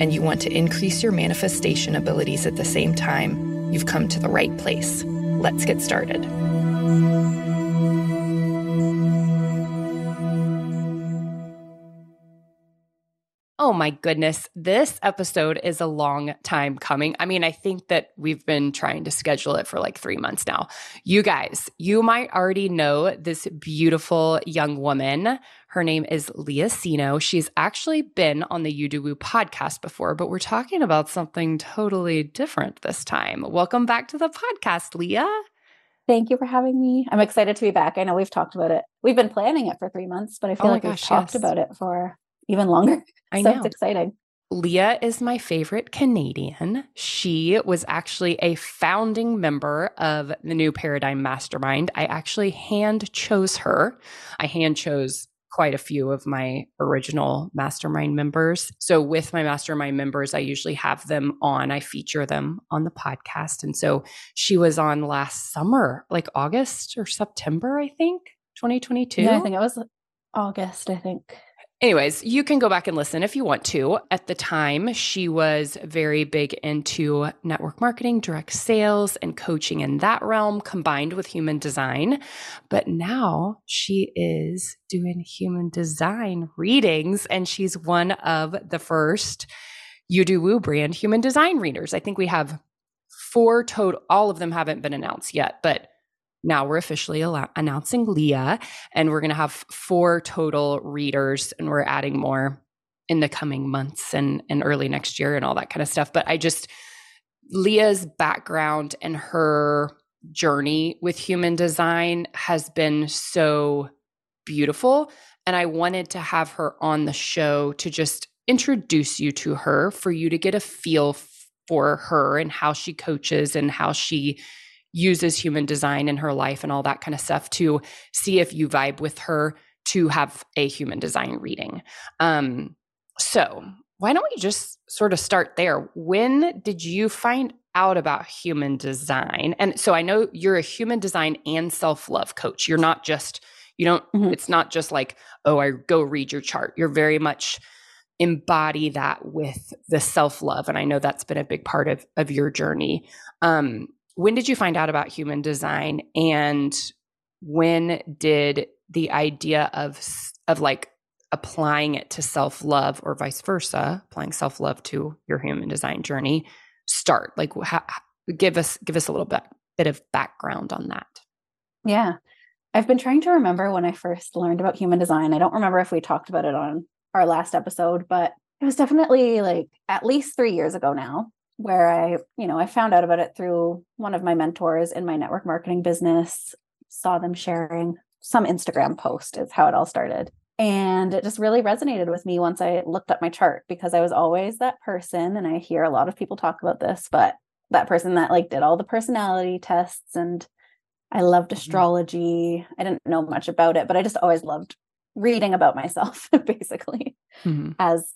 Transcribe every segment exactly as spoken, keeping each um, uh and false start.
and you want to increase your manifestation abilities at the same time, you've come to the right place. Let's get started. Oh my goodness, this episode is a long time coming. I mean, I think that we've been trying to schedule it for like three months now. You guys, you might already know this beautiful young woman. Her name is Leah Cino. She's actually been on the You Do Woo podcast before, but we're talking about something totally different this time. Welcome back to the podcast, Leah. Thank you for having me. I'm excited to be back. I know we've talked about it. We've been planning it for three months, but I feel oh like gosh, we've talked yes. about it for even longer. I so know. It's exciting. Leah is my favorite Canadian. She was actually a founding member of the New Paradigm Mastermind. I actually hand chose her. I hand chose quite a few of my original mastermind members. So with my mastermind members, I usually have them on. I feature them on the podcast. And so she was on last summer, like August or September, I think, twenty twenty-two. Yeah, I think it was August, I think. Anyways, you can go back and listen if you want to. At the time, she was very big into network marketing, direct sales, and coaching in that realm combined with human design. But now she is doing human design readings, and she's one of the first You Do Woo brand human design readers. I think we have four total. All of them haven't been announced yet, but now we're officially al- announcing Leah, and we're going to have four total readers, and we're adding more in the coming months and, and early next year and all that kind of stuff. But I just, Leah's background and her journey with human design has been so beautiful. And I wanted to have her on the show to just introduce you to her, for you to get a feel f- for her and how she coaches and how she uses human design in her life and all that kind of stuff, to see if you vibe with her to have a human design reading. Um, so why don't we just sort of start there? When did you find out about human design? And so I know you're a human design and self-love coach. You're not just, you don't, mm-hmm. it's not just like, oh, I go read your chart. You're very much embody that with the self-love. And I know that's been a big part of, of your journey. Um, When did you find out about human design, and when did the idea of of like applying it to self-love, or vice versa, applying self-love to your human design journey, start? Like, ha- give us give us a little bit bit of background on that. Yeah, I've been trying to remember when I first learned about human design. I don't remember if we talked about it on our last episode, but it was definitely like at least three years ago now, where I, you know, I found out about it through one of my mentors in my network marketing business, saw them sharing some Instagram post is how it all started. And it just really resonated with me once I looked up my chart, because I was always that person. And I hear a lot of people talk about this, but that person that like did all the personality tests, and I loved astrology. I didn't know much about it, but I just always loved reading about myself, basically, mm-hmm. as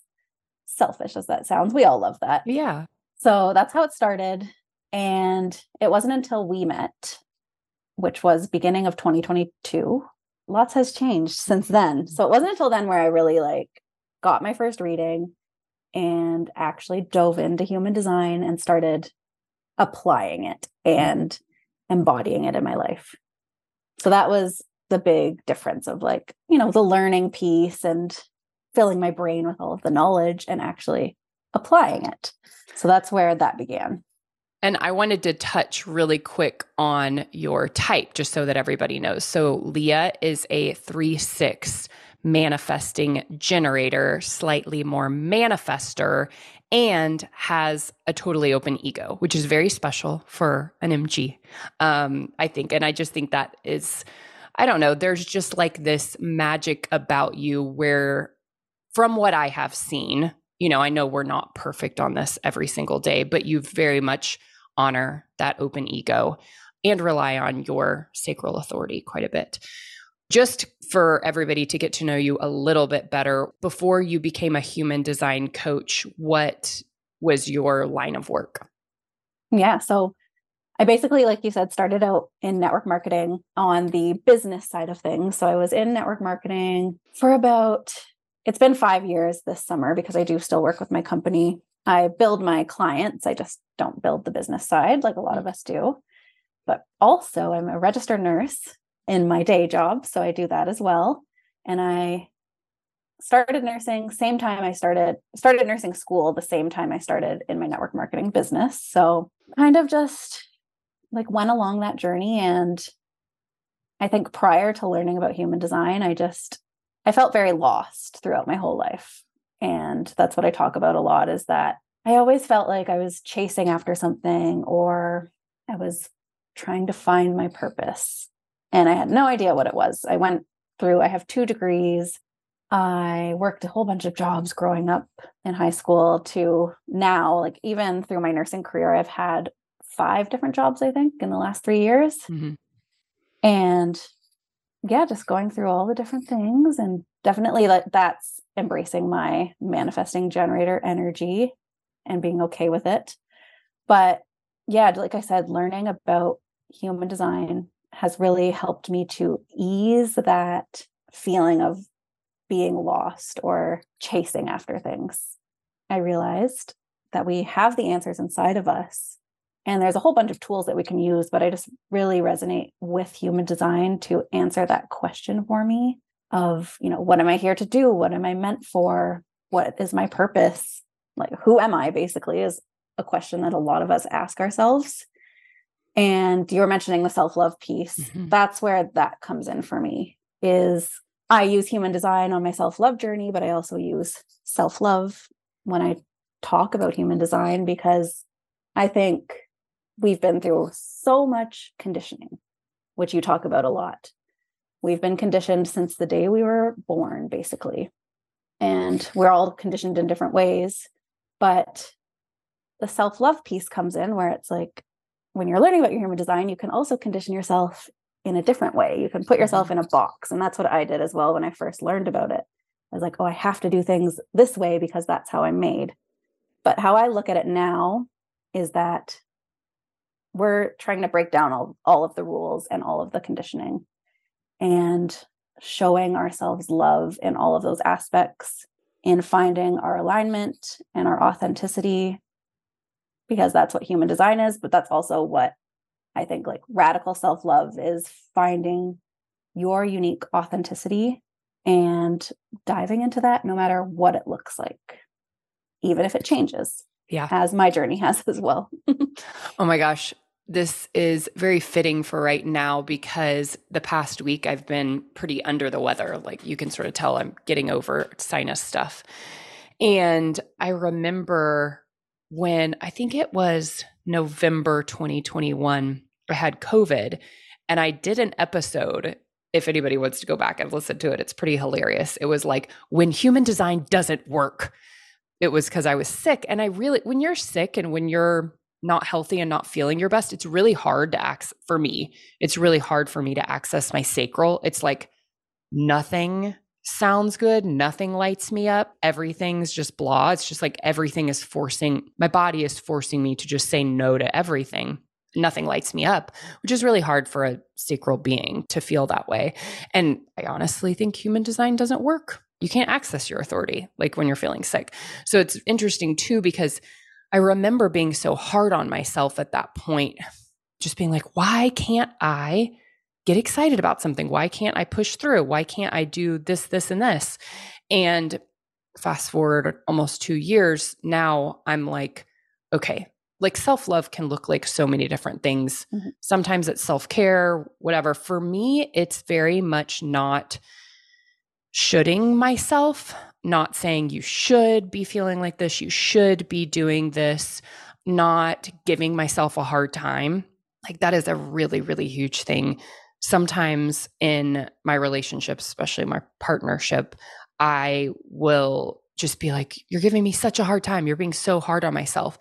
selfish as that sounds. We all love that. Yeah. So that's how it started. And it wasn't until we met, which was beginning of twenty twenty-two. Lots has changed since then. So it wasn't until then where I really like got my first reading and actually dove into human design and started applying it and embodying it in my life. So that was the big difference of like, you know, the learning piece and filling my brain with all of the knowledge and actually applying it. So that's where that began. And I wanted to touch really quick on your type, just so that everybody knows. So Leah is a three six manifesting generator, slightly more manifester, and has a totally open ego, which is very special for an M G, um, I think. And I just think that is, I don't know, there's just like this magic about you where, from what I have seen, you know, I know we're not perfect on this every single day, but you very much honor that open ego and rely on your sacral authority quite a bit. Just for everybody to get to know you a little bit better, before you became a human design coach, what was your line of work? Yeah. So I basically, like you said, started out in network marketing on the business side of things. So I was in network marketing for about, it's been five years this summer because I do still work with my company. I build my clients. I just don't build the business side like a lot of us do. But also I'm a registered nurse in my day job. So I do that as well. And I started nursing same time I started, started nursing school the same time I started in my network marketing business. So kind of just like went along that journey. And I think prior to learning about human design, I just, I felt very lost throughout my whole life. And that's what I talk about a lot, is that I always felt like I was chasing after something, or I was trying to find my purpose. And I had no idea what it was. I went through, I have two degrees. I worked a whole bunch of jobs growing up in high school to now, like even through my nursing career, I've had five different jobs, I think, in the last three years. Mm-hmm. And yeah, just going through all the different things, and definitely like that's embracing my manifesting generator energy and being okay with it. But yeah, like I said, learning about human design has really helped me to ease that feeling of being lost or chasing after things. I realized that we have the answers inside of us, and there's a whole bunch of tools that we can use, but I just really resonate with human design to answer that question for me of, you know, what am I here to do? What am I meant for? What is my purpose? Like, who am I basically is a question that a lot of us ask ourselves. And you were mentioning the self-love piece. Mm-hmm. That's where that comes in for me, is I use human design on my self-love journey, but I also use self-love when I talk about human design, because I think we've been through so much conditioning, which you talk about a lot. We've been conditioned since the day we were born, basically. And we're all conditioned in different ways. But the self-love piece comes in where it's like, when you're learning about your human design, you can also condition yourself in a different way. You can put yourself in a box. And that's what I did as well when I first learned about it. I was like, oh, I have to do things this way because that's how I'm made. But how I look at it now is that we're trying to break down all, all of the rules and all of the conditioning, and showing ourselves love in all of those aspects, in finding our alignment and our authenticity, because that's what human design is. But that's also what I think like radical self-love is, finding your unique authenticity and diving into that no matter what it looks like, even if it changes. Yeah. As my journey has as well. Oh my gosh. This is very fitting for right now, because the past week I've been pretty under the weather. Like you can sort of tell I'm getting over sinus stuff. And I remember when, I think it was November twenty twenty-one, I had COVID, and I did an episode. If anybody wants to go back and listen to it, it's pretty hilarious. It was like, when human design doesn't work. It was because I was sick. And I really, when you're sick and when you're not healthy and not feeling your best, it's really hard to access, for me, it's really hard for me to access my sacral. It's like nothing sounds good. Nothing lights me up. Everything's just blah. It's just like everything is forcing, my body is forcing me to just say no to everything. Nothing lights me up, which is really hard for a sacral being to feel that way. And I honestly think human design doesn't work. You can't access your authority, like when you're feeling sick. So it's interesting too, because I remember being so hard on myself at that point, just being like, why can't I get excited about something? Why can't I push through? Why can't I do this, this, and this? And fast forward almost two years now, I'm like, okay, like self-love can look like so many different things. Mm-hmm. Sometimes it's self-care, whatever. For me, it's very much not shoulding myself, not saying you should be feeling like this, you should be doing this, not giving myself a hard time. Like that is a really, really huge thing. Sometimes in my relationships, especially my partnership, I will just be like, you're giving me such a hard time. You're being so hard on myself.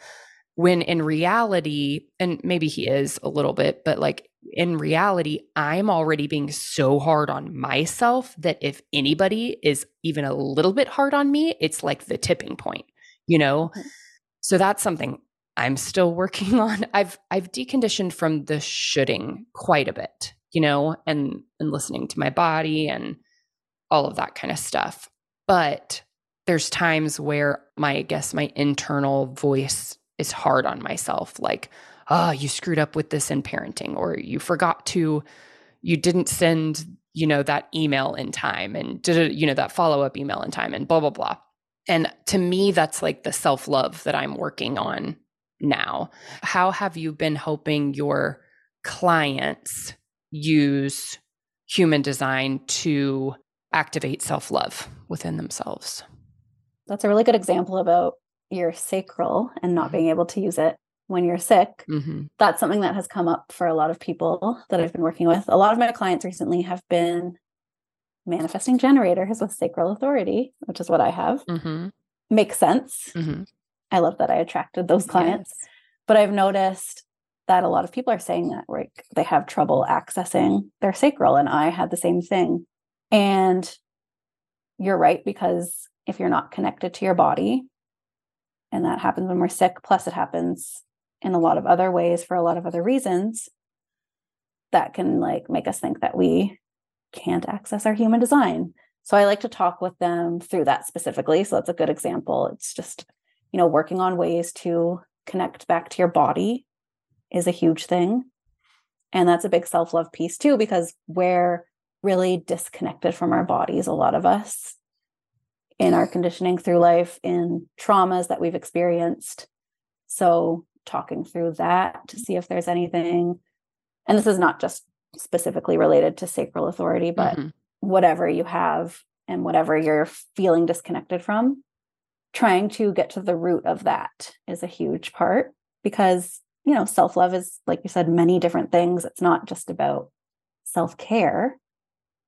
When in reality, and maybe he is a little bit, but like in reality, I'm already being so hard on myself that if anybody is even a little bit hard on me, it's like the tipping point, you know? Mm-hmm. So that's something I'm still working on. I've, I've deconditioned from the shoulding quite a bit, you know, and, and listening to my body and all of that kind of stuff. But there's times where my, I guess my internal voice is hard on myself. Like, oh, you screwed up with this in parenting, or you forgot to, you didn't send, you know, that email in time, and did, you know, that follow-up email in time, and blah, blah, blah. And to me, that's like the self-love that I'm working on now. How have you been helping your clients use human design to activate self-love within themselves? That's a really good example about your sacral and not being able to use it when you're sick. Mm-hmm. That's something that has come up for a lot of people that I've been working with. A lot of my clients recently have been manifesting generators with sacral authority, which is what I have. Mm-hmm. Makes sense. Mm-hmm. I love that I attracted those clients. Yes. But I've noticed that a lot of people are saying that, like, they have trouble accessing their sacral. And I had the same thing. And you're right, because if you're not connected to your body, and that happens when we're sick, plus it happens in a lot of other ways for a lot of other reasons, that can like make us think that we can't access our human design. So I like to talk with them through that specifically. So that's a good example. It's just, you know, working on ways to connect back to your body is a huge thing. And that's a big self-love piece too, because we're really disconnected from our bodies, a lot of us, in our conditioning through life, in traumas that we've experienced. So talking through that to see if there's anything, and this is not just specifically related to sacral authority, but mm-hmm. whatever you have and whatever you're feeling disconnected from, trying to get to the root of that is a huge part, because, you know, self-love is, like you said, many different things. It's not just about self-care,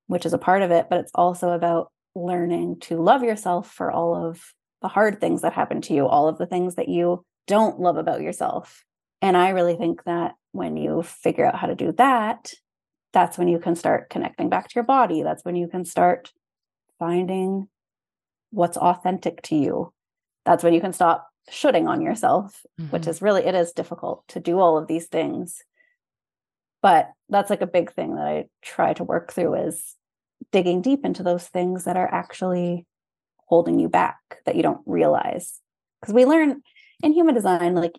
which is a part of it, but it's also about learning to love yourself for all of the hard things that happen to you, all of the things that you don't love about yourself. And I really think that when you figure out how to do that, that's when you can start connecting back to your body. That's when you can start finding what's authentic to you. That's when you can stop shoulding on yourself, mm-hmm. which is really, it is difficult to do all of these things. But that's like a big thing that I try to work through, is digging deep into those things that are actually holding you back that you don't realize. Because we learn in human design, like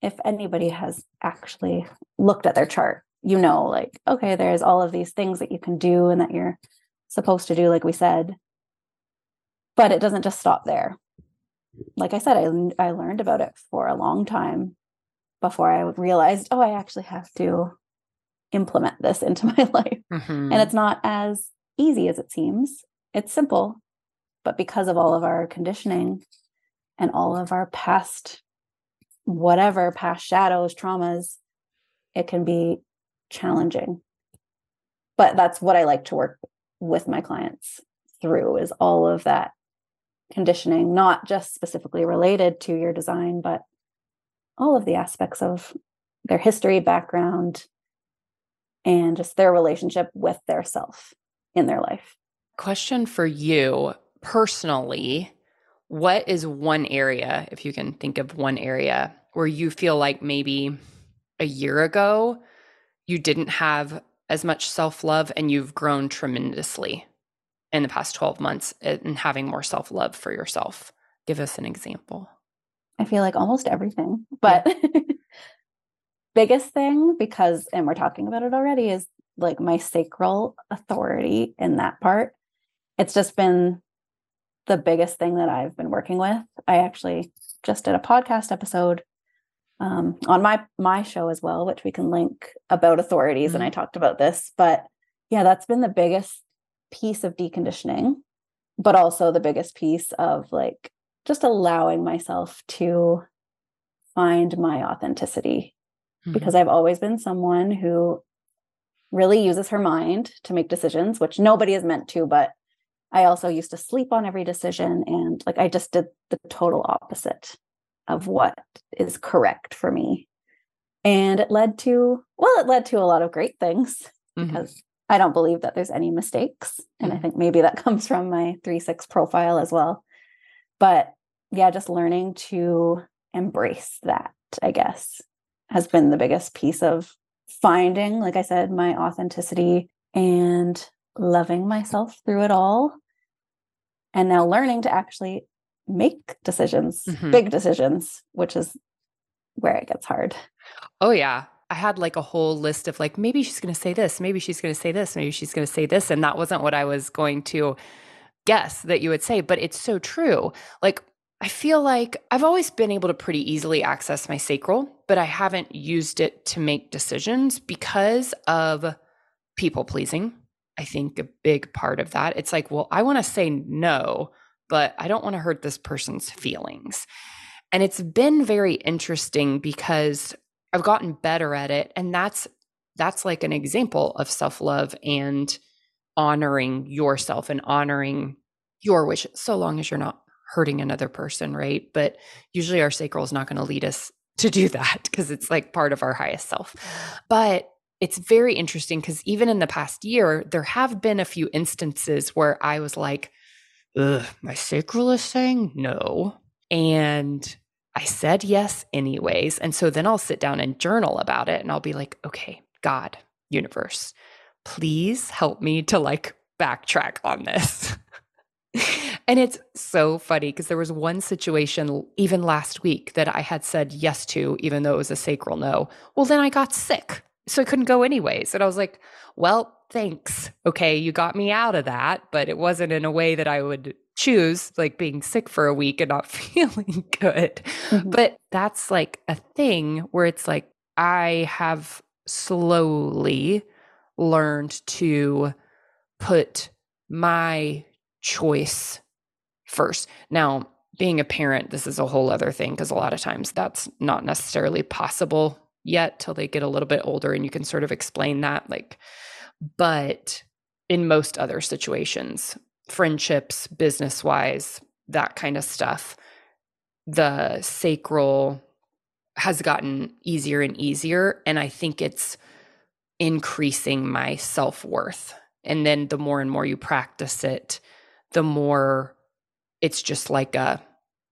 if anybody has actually looked at their chart, you know, like, okay, there's all of these things that you can do and that you're supposed to do, like we said, but it doesn't just stop there. Like I said, I, I learned about it for a long time before I realized, oh, I actually have to implement this into my life. Mm-hmm. And it's not as easy as it seems. It's simple, but because of all of our conditioning and all of our past, whatever, past shadows, traumas, it can be challenging. But that's what I like to work with my clients through, is all of that conditioning, not just specifically related to your design, but all of the aspects of their history, background, and just their relationship with their self in their life. Question for you personally, what is one area, if you can think of one area, where you feel like maybe a year ago you didn't have as much self-love and you've grown tremendously in the past twelve months in having more self-love for yourself? Give us an example. I feel like almost everything, but yeah. Biggest thing, because, and we're talking about it already, is like my sacral authority in that part. It's just been the biggest thing that I've been working with. I actually just did a podcast episode um, on my, my show as well, which we can link, about authorities. Mm-hmm. And I talked about this, but yeah, that's been the biggest piece of deconditioning, but also the biggest piece of like just allowing myself to find my authenticity. Mm-hmm. Because I've always been someone who really uses her mind to make decisions, which nobody is meant to, but I also used to sleep on every decision. And like, I just did the total opposite of what is correct for me. And it led to, well, it led to a lot of great things mm-hmm. because I don't believe that there's any mistakes. Mm-hmm. And I think maybe that comes from my three six profile as well. But yeah, just learning to embrace that, I guess, has been the biggest piece of finding, like I said, my authenticity and loving myself through it all. And now learning to actually make decisions, mm-hmm. big decisions, which is where it gets hard. Oh, yeah. I had like a whole list of like, maybe she's going to say this, maybe she's going to say this, maybe she's going to say this. And that wasn't what I was going to guess that you would say, but it's so true. Like, I feel like I've always been able to pretty easily access my sacral, but I haven't used it to make decisions because of people pleasing. I think a big part of that, it's like, well, I want to say no, but I don't want to hurt this person's feelings. And it's been very interesting because I've gotten better at it. And that's, that's like an example of self-love and honoring yourself and honoring your wish, so long as you're not hurting another person, right? But usually our sacral is not going to lead us to do that because it's like part of our highest self. But it's very interesting because even in the past year, there have been a few instances where I was like, ugh, my sacral is saying no. And I said yes anyways. And so then I'll sit down and journal about it and I'll be like, okay, God, universe, please help me to like backtrack on this. And it's so funny because there was one situation even last week that I had said yes to, even though it was a sacral no. Well, then I got sick, so I couldn't go anyways. And I was like, well, thanks. Okay, you got me out of that, but it wasn't in a way that I would choose, like being sick for a week and not feeling good. Mm-hmm. But that's like a thing where it's like, I have slowly learned to put my choice first. Now, being a parent, this is a whole other thing because a lot of times that's not necessarily possible yet till they get a little bit older and you can sort of explain that. Like, but in most other situations, friendships, business-wise, that kind of stuff, the sacral has gotten easier and easier. And I think it's increasing my self-worth. And then the more and more you practice it, the more it's just like a,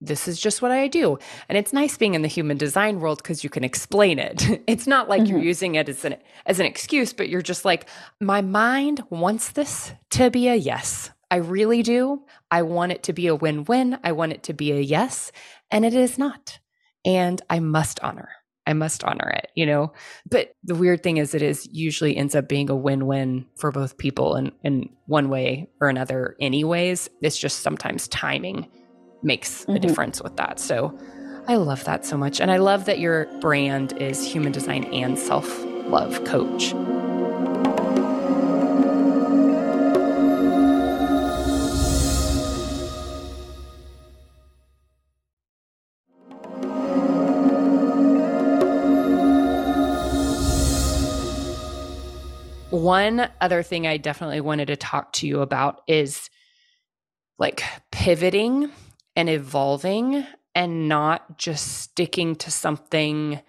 this is just what I do. And it's nice being in the human design world because you can explain it. It's not like mm-hmm. you're using it as an as an excuse, but you're just like, my mind wants this to be a yes. I really do. I want it to be a win-win. I want it to be a yes. And it is not. And I must honor. I must honor it, you know? But the weird thing is it is usually ends up being a win-win for both people in, in one way or another anyways. It's just sometimes timing makes mm-hmm. a difference with that. So I love that so much. And I love that your brand is Human Design and Self-Love Coach. One other thing I definitely wanted to talk to you about is like pivoting and evolving and not just sticking to something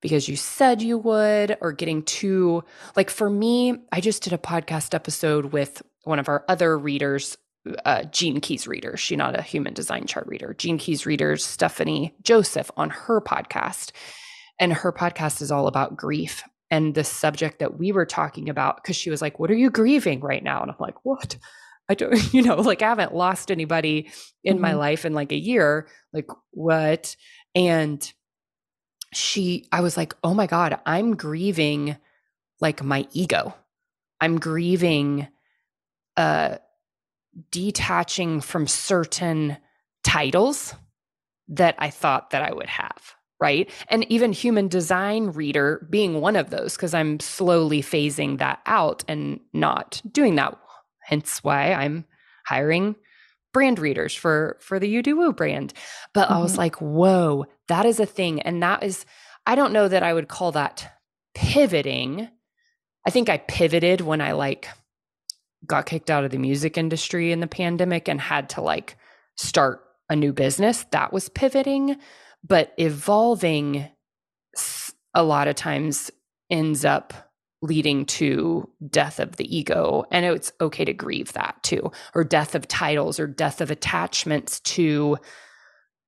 because you said you would, or getting too, like for me, I just did a podcast episode with one of our other readers, uh, Gene Keys reader. She's not a human design chart reader. Gene Keys readers, Stephanie Joseph, on her podcast. And her podcast is all about grief. And the subject that we were talking about, because she was like, what are you grieving right now? And I'm like, what? I don't, you know, like I haven't lost anybody in mm-hmm. my life in like a year. Like what? And she, I was like, oh my God, I'm grieving like my ego. I'm grieving uh, detaching from certain titles that I thought that I would have. Right? And even human design reader being one of those, because I'm slowly phasing that out and not doing that. Hence why I'm hiring brand readers for, for the You Do Woo brand. But mm-hmm. I was like, whoa, that is a thing. And that is, I don't know that I would call that pivoting. I think I pivoted when I like got kicked out of the music industry in the pandemic and had to like start a new business. That was pivoting, but evolving a lot of times ends up leading to death of the ego. And it's okay to grieve that too, or death of titles or death of attachments to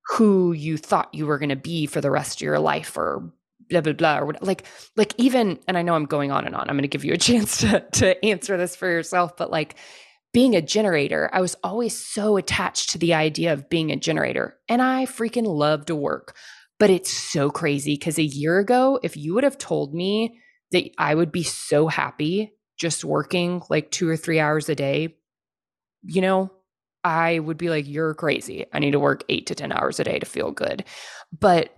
who you thought you were going to be for the rest of your life or blah, blah, blah, or what, like, like even, and I know I'm going on and on, I'm going to give you a chance to, to answer this for yourself, but like being a generator, I was always so attached to the idea of being a generator, and I freaking love to work, but it's so crazy. Cause a year ago, if you would have told me that I would be so happy just working like two or three hours a day, you know, I would be like, you're crazy. I need to work eight to ten hours a day to feel good. But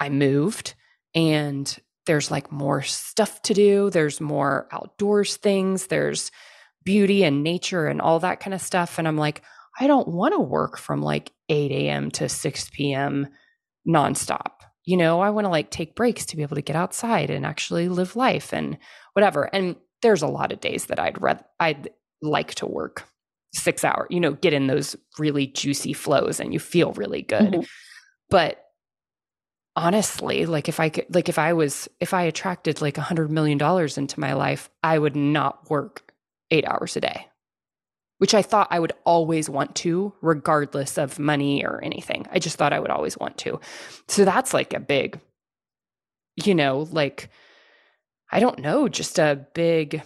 I moved and there's like more stuff to do. There's more outdoors things. There's beauty and nature and all that kind of stuff. And I'm like, I don't want to work from like eight a.m. to six p.m. nonstop. You know, I want to like take breaks to be able to get outside and actually live life and whatever. And there's a lot of days that I'd re- I'd like to work six hours, you know, get in those really juicy flows and you feel really good. Mm-hmm. But honestly, like if I could, like if I was, if I attracted like a hundred million dollars into my life, I would not work eight hours a day, which I thought I would always want to, regardless of money or anything. I just thought I would always want to. So that's like a big, you know, like, I don't know, just a big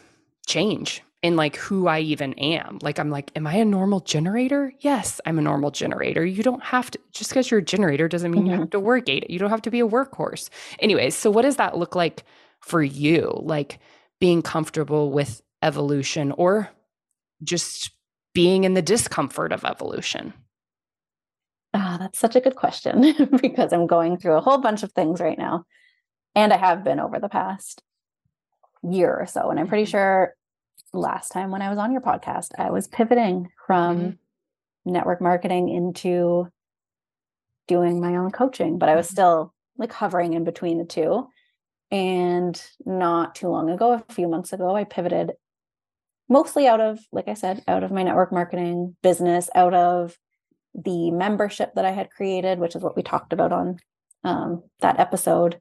change in like who I even am. Like, I'm like, am I a normal generator? Yes, I'm a normal generator. You don't have to, just because you're a generator doesn't mean mm-hmm. you have to work eight. You don't have to be a workhorse. Anyways, so what does that look like for you? Like being comfortable with evolution or just being in the discomfort of evolution? Ah, that's such a good question because I'm going through a whole bunch of things right now. And I have been over the past year or so. And I'm pretty sure last time when I was on your podcast, I was pivoting from mm-hmm. network marketing into doing my own coaching, but I was still like hovering in between the two. And not too long ago, a few months ago, I pivoted mostly out of, like I said, out of my network marketing business, out of the membership that I had created, which is what we talked about on um, that episode,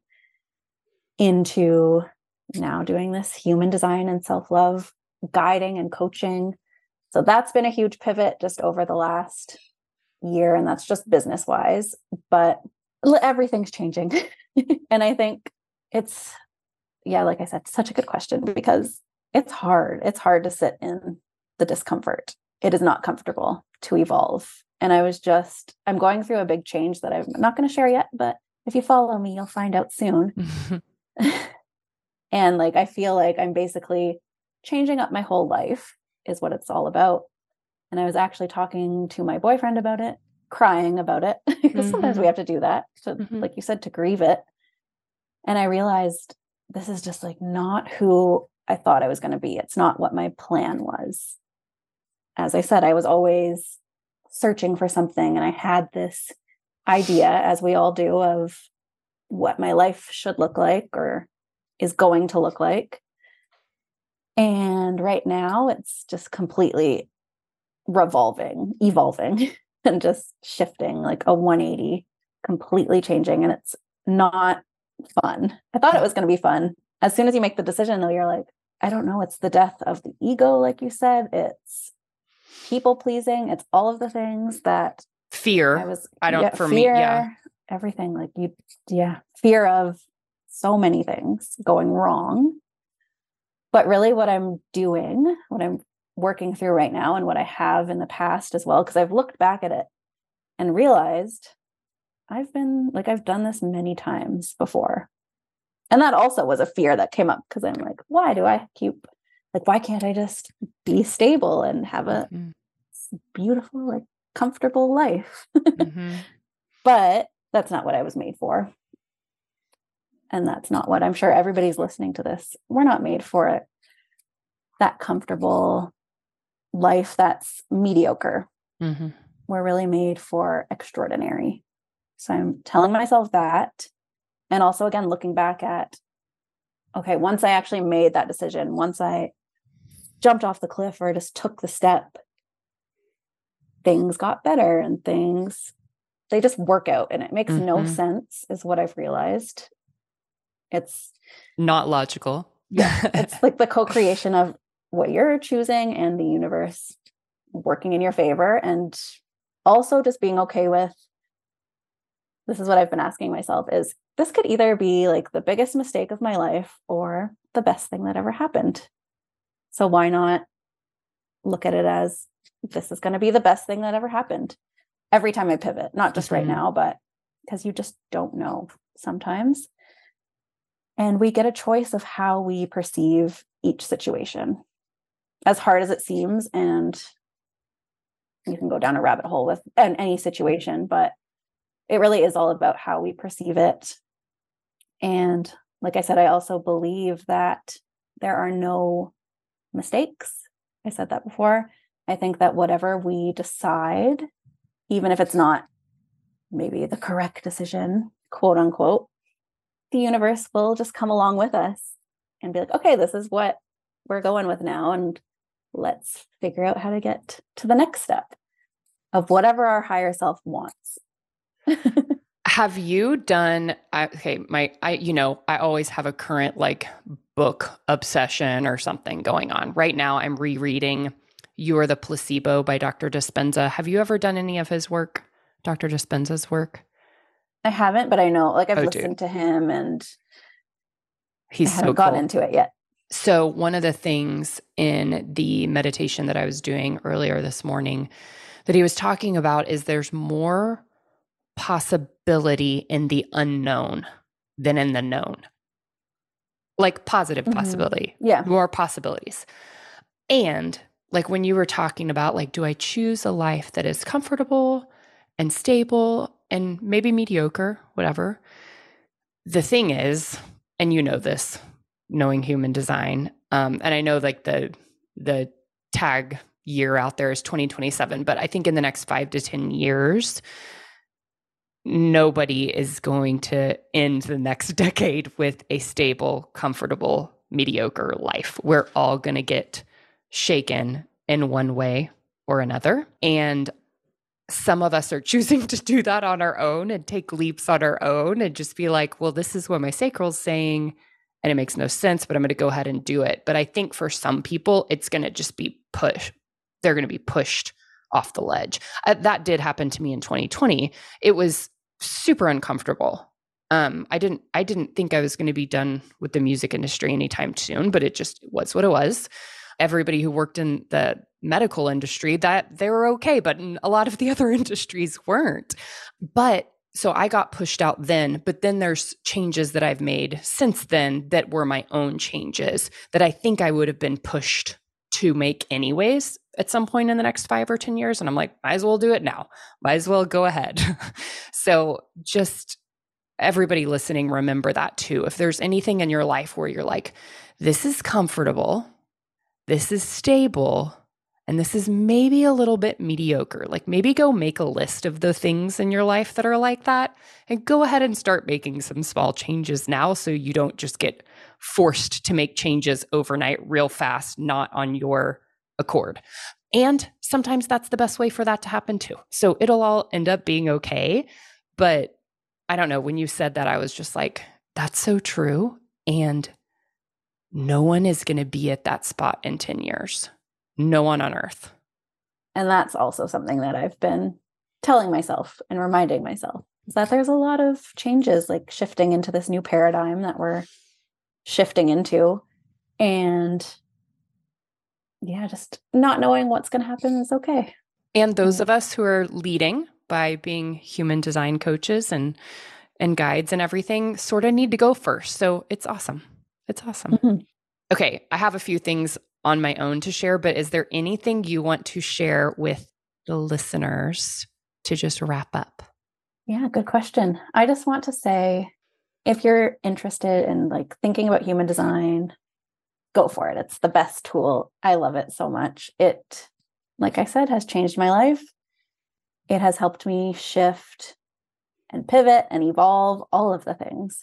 into now doing this human design and self-love guiding and coaching. So that's been a huge pivot just over the last year. And that's just business-wise, but everything's changing. And I think it's, yeah, like I said, such a good question because It's hard. It's hard to sit in the discomfort. It is not comfortable to evolve. And I was just, I'm going through a big change that I'm not going to share yet, but if you follow me, you'll find out soon. And like, I feel like I'm basically changing up my whole life is what it's all about. And I was actually talking to my boyfriend about it, crying about it. Because mm-hmm. sometimes we have to do that. So mm-hmm. like you said, to grieve it. And I realized this is just like not who I thought I was going to be. It's not what my plan was. As I said, I was always searching for something. And I had this idea, as we all do, of what my life should look like or is going to look like. And right now it's just completely revolving, evolving, and just shifting like a one eighty, completely changing. And it's not fun. I thought it was going to be fun. As soon as you make the decision, though, you're like, I don't know, it's the death of the ego, like you said. It's people pleasing. It's all of the things that fear. I was I don't yeah, for fear, me, yeah. Everything like you yeah. Fear of so many things going wrong. But really what I'm doing, what I'm working through right now and what I have in the past as well, because I've looked back at it and realized I've been like I've done this many times before. And that also was a fear that came up because I'm like, why do I keep, like, why can't I just be stable and have a mm-hmm. beautiful, like, comfortable life? mm-hmm. But that's not what I was made for. And that's not what I'm sure everybody's listening to this. We're not made for it. That comfortable life that's mediocre. Mm-hmm. We're really made for extraordinary. So I'm telling myself that. And also, again, looking back at, okay, once I actually made that decision, once I jumped off the cliff or just took the step, things got better and things, they just work out. And it makes mm-hmm. no sense is what I've realized. It's not logical. Yeah. It's like the co-creation of what you're choosing and the universe working in your favor. And also just being okay with, this is what I've been asking myself, is this could either be like the biggest mistake of my life or the best thing that ever happened. So why not look at it as this is going to be the best thing that ever happened every time I pivot, not just mm-hmm. right now, but because you just don't know sometimes. And we get a choice of how we perceive each situation, as hard as it seems. And you can go down a rabbit hole with any situation, but it really is all about how we perceive it. And like I said, I also believe that there are no mistakes. I said that before. I think that whatever we decide, even if it's not maybe the correct decision, quote unquote, the universe will just come along with us and be like, okay, this is what we're going with now. And let's figure out how to get to the next step of whatever our higher self wants. Have you done, okay, my, I, you know, I always have a current like book obsession or something going on. Right now I'm rereading You Are the Placebo by Doctor Dispenza. Have you ever done any of his work, Doctor Dispenza's work? I haven't, but I know, like I've oh, listened dude. to him and he's I haven't so got cool. into it yet. So one of the things in the meditation that I was doing earlier this morning that he was talking about is there's more possibility in the unknown than in the known. Like positive mm-hmm. possibility. Yeah. More possibilities. And like when you were talking about like, do I choose a life that is comfortable and stable and maybe mediocre, whatever. The thing is, and you know this, knowing human design. Um, and I know like the, the tag year out there is twenty twenty-seven, but I think in the next five to ten years, nobody is going to end the next decade with a stable, comfortable, mediocre life. We're all going to get shaken in one way or another. And some of us are choosing to do that on our own and take leaps on our own and just be like, well, this is what my sacral's saying. And it makes no sense, but I'm going to go ahead and do it. But I think for some people, it's going to just be pushed. They're going to be pushed off the ledge. Uh, that did happen to me in twenty twenty. It was super uncomfortable. Um, I didn't, I didn't think I was going to be done with the music industry anytime soon, but it just was what it was. Everybody who worked in the medical industry, that they were okay, but a lot of the other industries weren't. But so I got pushed out then, but then there's changes that I've made since then that were my own changes that I think I would have been pushed to make anyways at some point in the next five or ten years. And I'm like, might as well do it now. Might as well go ahead. So just everybody listening, remember that too. If there's anything in your life where you're like, this is comfortable, this is stable, and this is maybe a little bit mediocre. Like maybe go make a list of the things in your life that are like that and go ahead and start making some small changes now so you don't just get forced to make changes overnight real fast, not on your accord. And sometimes that's the best way for that to happen too. So it'll all end up being okay. But I don't know, when you said that, I was just like, that's so true. And no one is going to be at that spot in ten years. No one on earth. And that's also something that I've been telling myself and reminding myself is that there's a lot of changes, like shifting into this new paradigm that we're shifting into. And yeah, just not knowing what's going to happen is okay. And those of us who are leading by being human design coaches and, and guides and everything sort of need to go first. So it's awesome. It's awesome. Mm-hmm. Okay. I have a few things on my own to share, but is there anything you want to share with the listeners to just wrap up? Yeah, good question. I just want to say, if you're interested in like thinking about human design, go for it. It's the best tool. I love it so much. It, like I said, has changed my life. It has helped me shift and pivot and evolve, all of the things,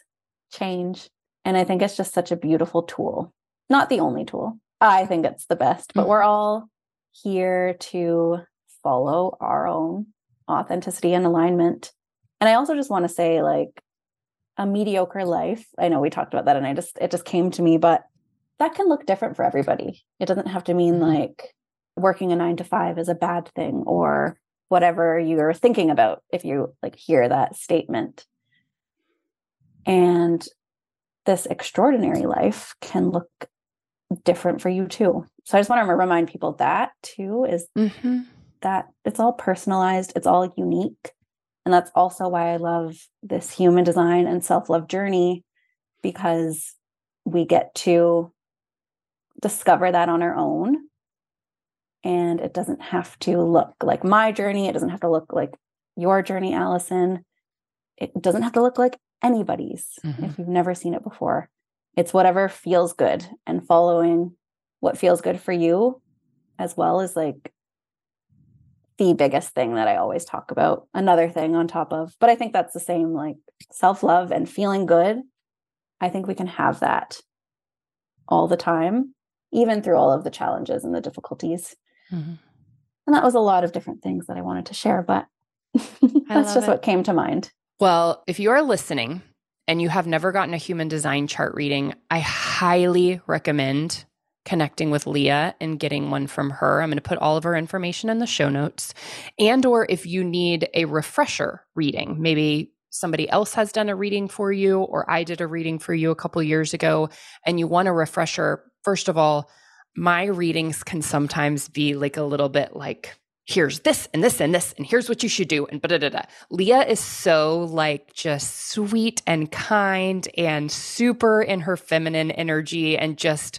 change. And I think it's just such a beautiful tool. Not the only tool, I think it's the best, but we're all here to follow our own authenticity and alignment. And I also just want to say, like, a mediocre life. I know we talked about that and I just, it just came to me, but that can look different for everybody. It doesn't have to mean like working a nine to five is a bad thing or whatever you're thinking about if you like hear that statement. And this extraordinary life can look different for you too. So I just want to remind people that too is mm-hmm. that it's all personalized. It's all unique. And that's also why I love this human design and self-love journey, because we get to discover that on our own. And it doesn't have to look like my journey. It doesn't have to look like your journey, Allison. It doesn't have to look like anybody's mm-hmm. if you've never seen it before. It's whatever feels good, and following what feels good for you as well is like the biggest thing that I always talk about. Another thing on top of, but I think that's the same, like self-love and feeling good. I think we can have that all the time, even through all of the challenges and the difficulties. Mm-hmm. And that was a lot of different things that I wanted to share, but that's just it. What came to mind. Well, if you are listening and you have never gotten a human design chart reading, I highly recommend connecting with Leah and getting one from her. I'm going to put all of her information in the show notes. And or if you need a refresher reading, maybe somebody else has done a reading for you, or I did a reading for you a couple of years ago and you want a refresher. First of all, my readings can sometimes be like a little bit like, here's this and this and this, and here's what you should do. And da da da. Leah is so like just sweet and kind and super in her feminine energy, and just,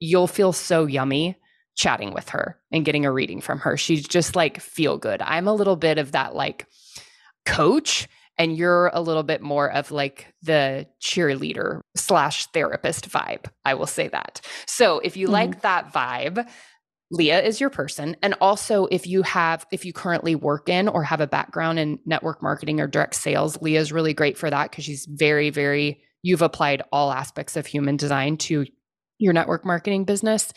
you'll feel so yummy chatting with her and getting a reading from her. She's just like feel good. I'm a little bit of that like coach, and you're a little bit more of like the cheerleader slash therapist vibe. I will say that. So if you mm-hmm. like that vibe, Leah is your person. And also if you have, if you currently work in or have a background in network marketing or direct sales, Leah is really great for that, because she's very, very, you've applied all aspects of human design to your network marketing business,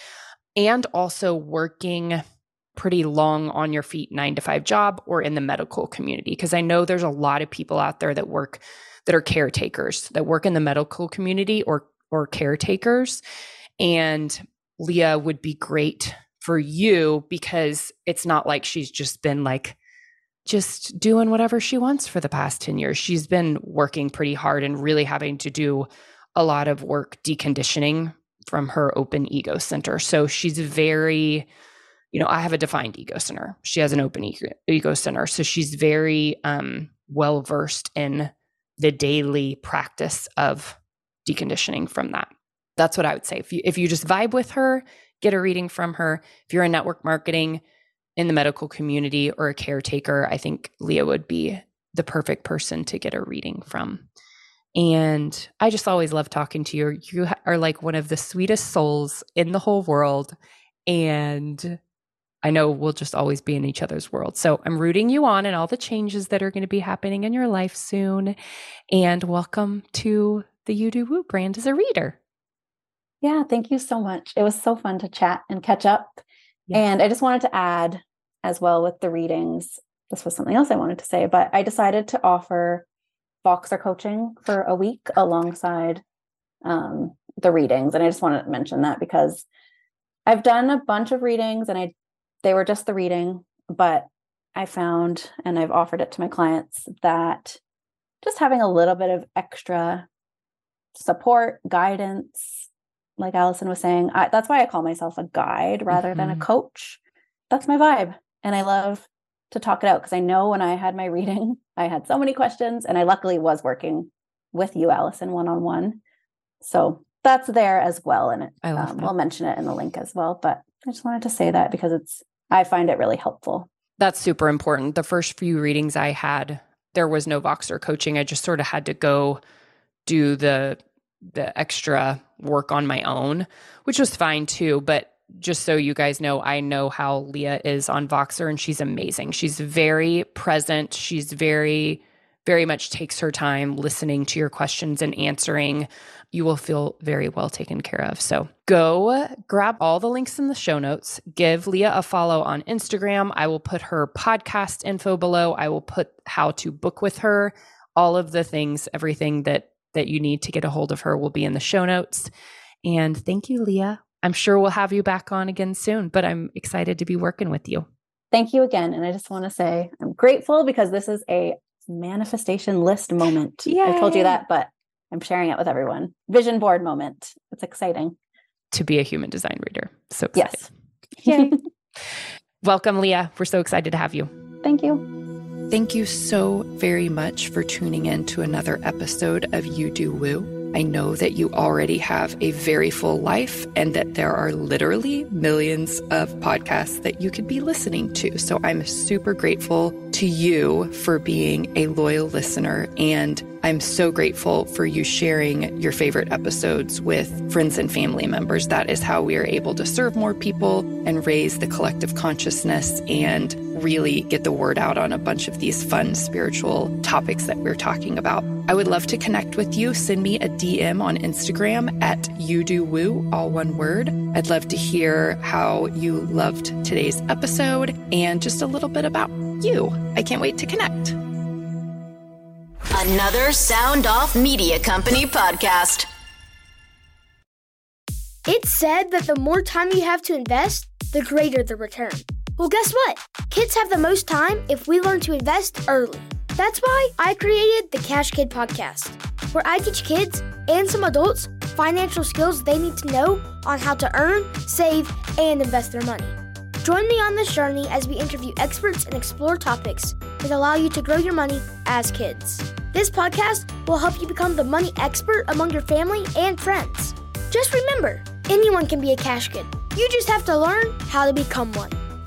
and also working pretty long on your feet, nine to five job or in the medical community. Because I know there's a lot of people out there that work, that are caretakers, that work in the medical community or, or caretakers. And Leah would be great for you, because it's not like she's just been like, just doing whatever she wants for the past ten years. She's been working pretty hard and really having to do a lot of work deconditioning from her open ego center. So she's very, you know, I have a defined ego center. She has an open ego, ego center. So she's very um, well-versed in the daily practice of deconditioning from that. That's what I would say. If you, if you just vibe with her, get a reading from her. If you're in network marketing, in the medical community, or a caretaker, I think Leah would be the perfect person to get a reading from. And I just always love talking to you. You are like one of the sweetest souls in the whole world. And I know we'll just always be in each other's world. So I'm rooting you on and all the changes that are going to be happening in your life soon. And welcome to the You Do Woo brand as a reader. Yeah, thank you so much. It was so fun to chat and catch up. Yes. And I just wanted to add as well with the readings, this was something else I wanted to say, but I decided to offer Boxer coaching for a week alongside um, the readings. And I just wanted to mention that because I've done a bunch of readings and I they were just the reading, but I found, and I've offered it to my clients, that just having a little bit of extra support, guidance, like Allison was saying, I, that's why I call myself a guide rather mm-hmm. than a coach. That's my vibe. And I love to talk it out, because I know when I had my reading, I had so many questions, and I luckily was working with you, Allison, one-on-one. So that's there as well. And it, I love um, that. We'll mention it in the link as well, but I just wanted to say that because it's, I find it really helpful. That's super important. The first few readings I had, there was no Voxer coaching. I just sort of had to go do the the extra work on my own, which was fine too. But just so you guys know, I know how Leah is on Voxer, and she's amazing. She's very present. She's very very much takes her time listening to your questions and answering, you will feel very well taken care of. So go grab all the links in the show notes. Give Leah a follow on Instagram. I will put her podcast info below. I will put how to book with her. All of the things, everything that that you need to get a hold of her will be in the show notes. And thank you, Leah. I'm sure we'll have you back on again soon, but I'm excited to be working with you. Thank you again. And I just want to say I'm grateful because this is a manifestation list moment. Yay. I told you that, but I'm sharing it with everyone. Vision board moment. It's exciting. To be a human design reader. So excited. Yes. Yay. Welcome, Leah. We're so excited to have you. Thank you. Thank you so very much for tuning in to another episode of You Do Woo. I know that you already have a very full life and that there are literally millions of podcasts that you could be listening to. So I'm super grateful to you for being a loyal listener. And I'm so grateful for you sharing your favorite episodes with friends and family members. That is how we are able to serve more people and raise the collective consciousness and really get the word out on a bunch of these fun spiritual topics that we're talking about. I would love to connect with you. Send me a D M on Instagram at You Do Woo, all one word. I'd love to hear how you loved today's episode and just a little bit about you. I can't wait to connect. Another Sound Off Media Company podcast. It's said that the more time you have to invest, the greater the return. Well, guess what? Kids have the most time if we learn to invest early. That's why I created the Cash Kid Podcast, where I teach kids and some adults financial skills they need to know on how to earn, save, and invest their money. Join me on this journey as we interview experts and explore topics that allow you to grow your money as kids. This podcast will help you become the money expert among your family and friends. Just remember, anyone can be a cash kid. You just have to learn how to become one.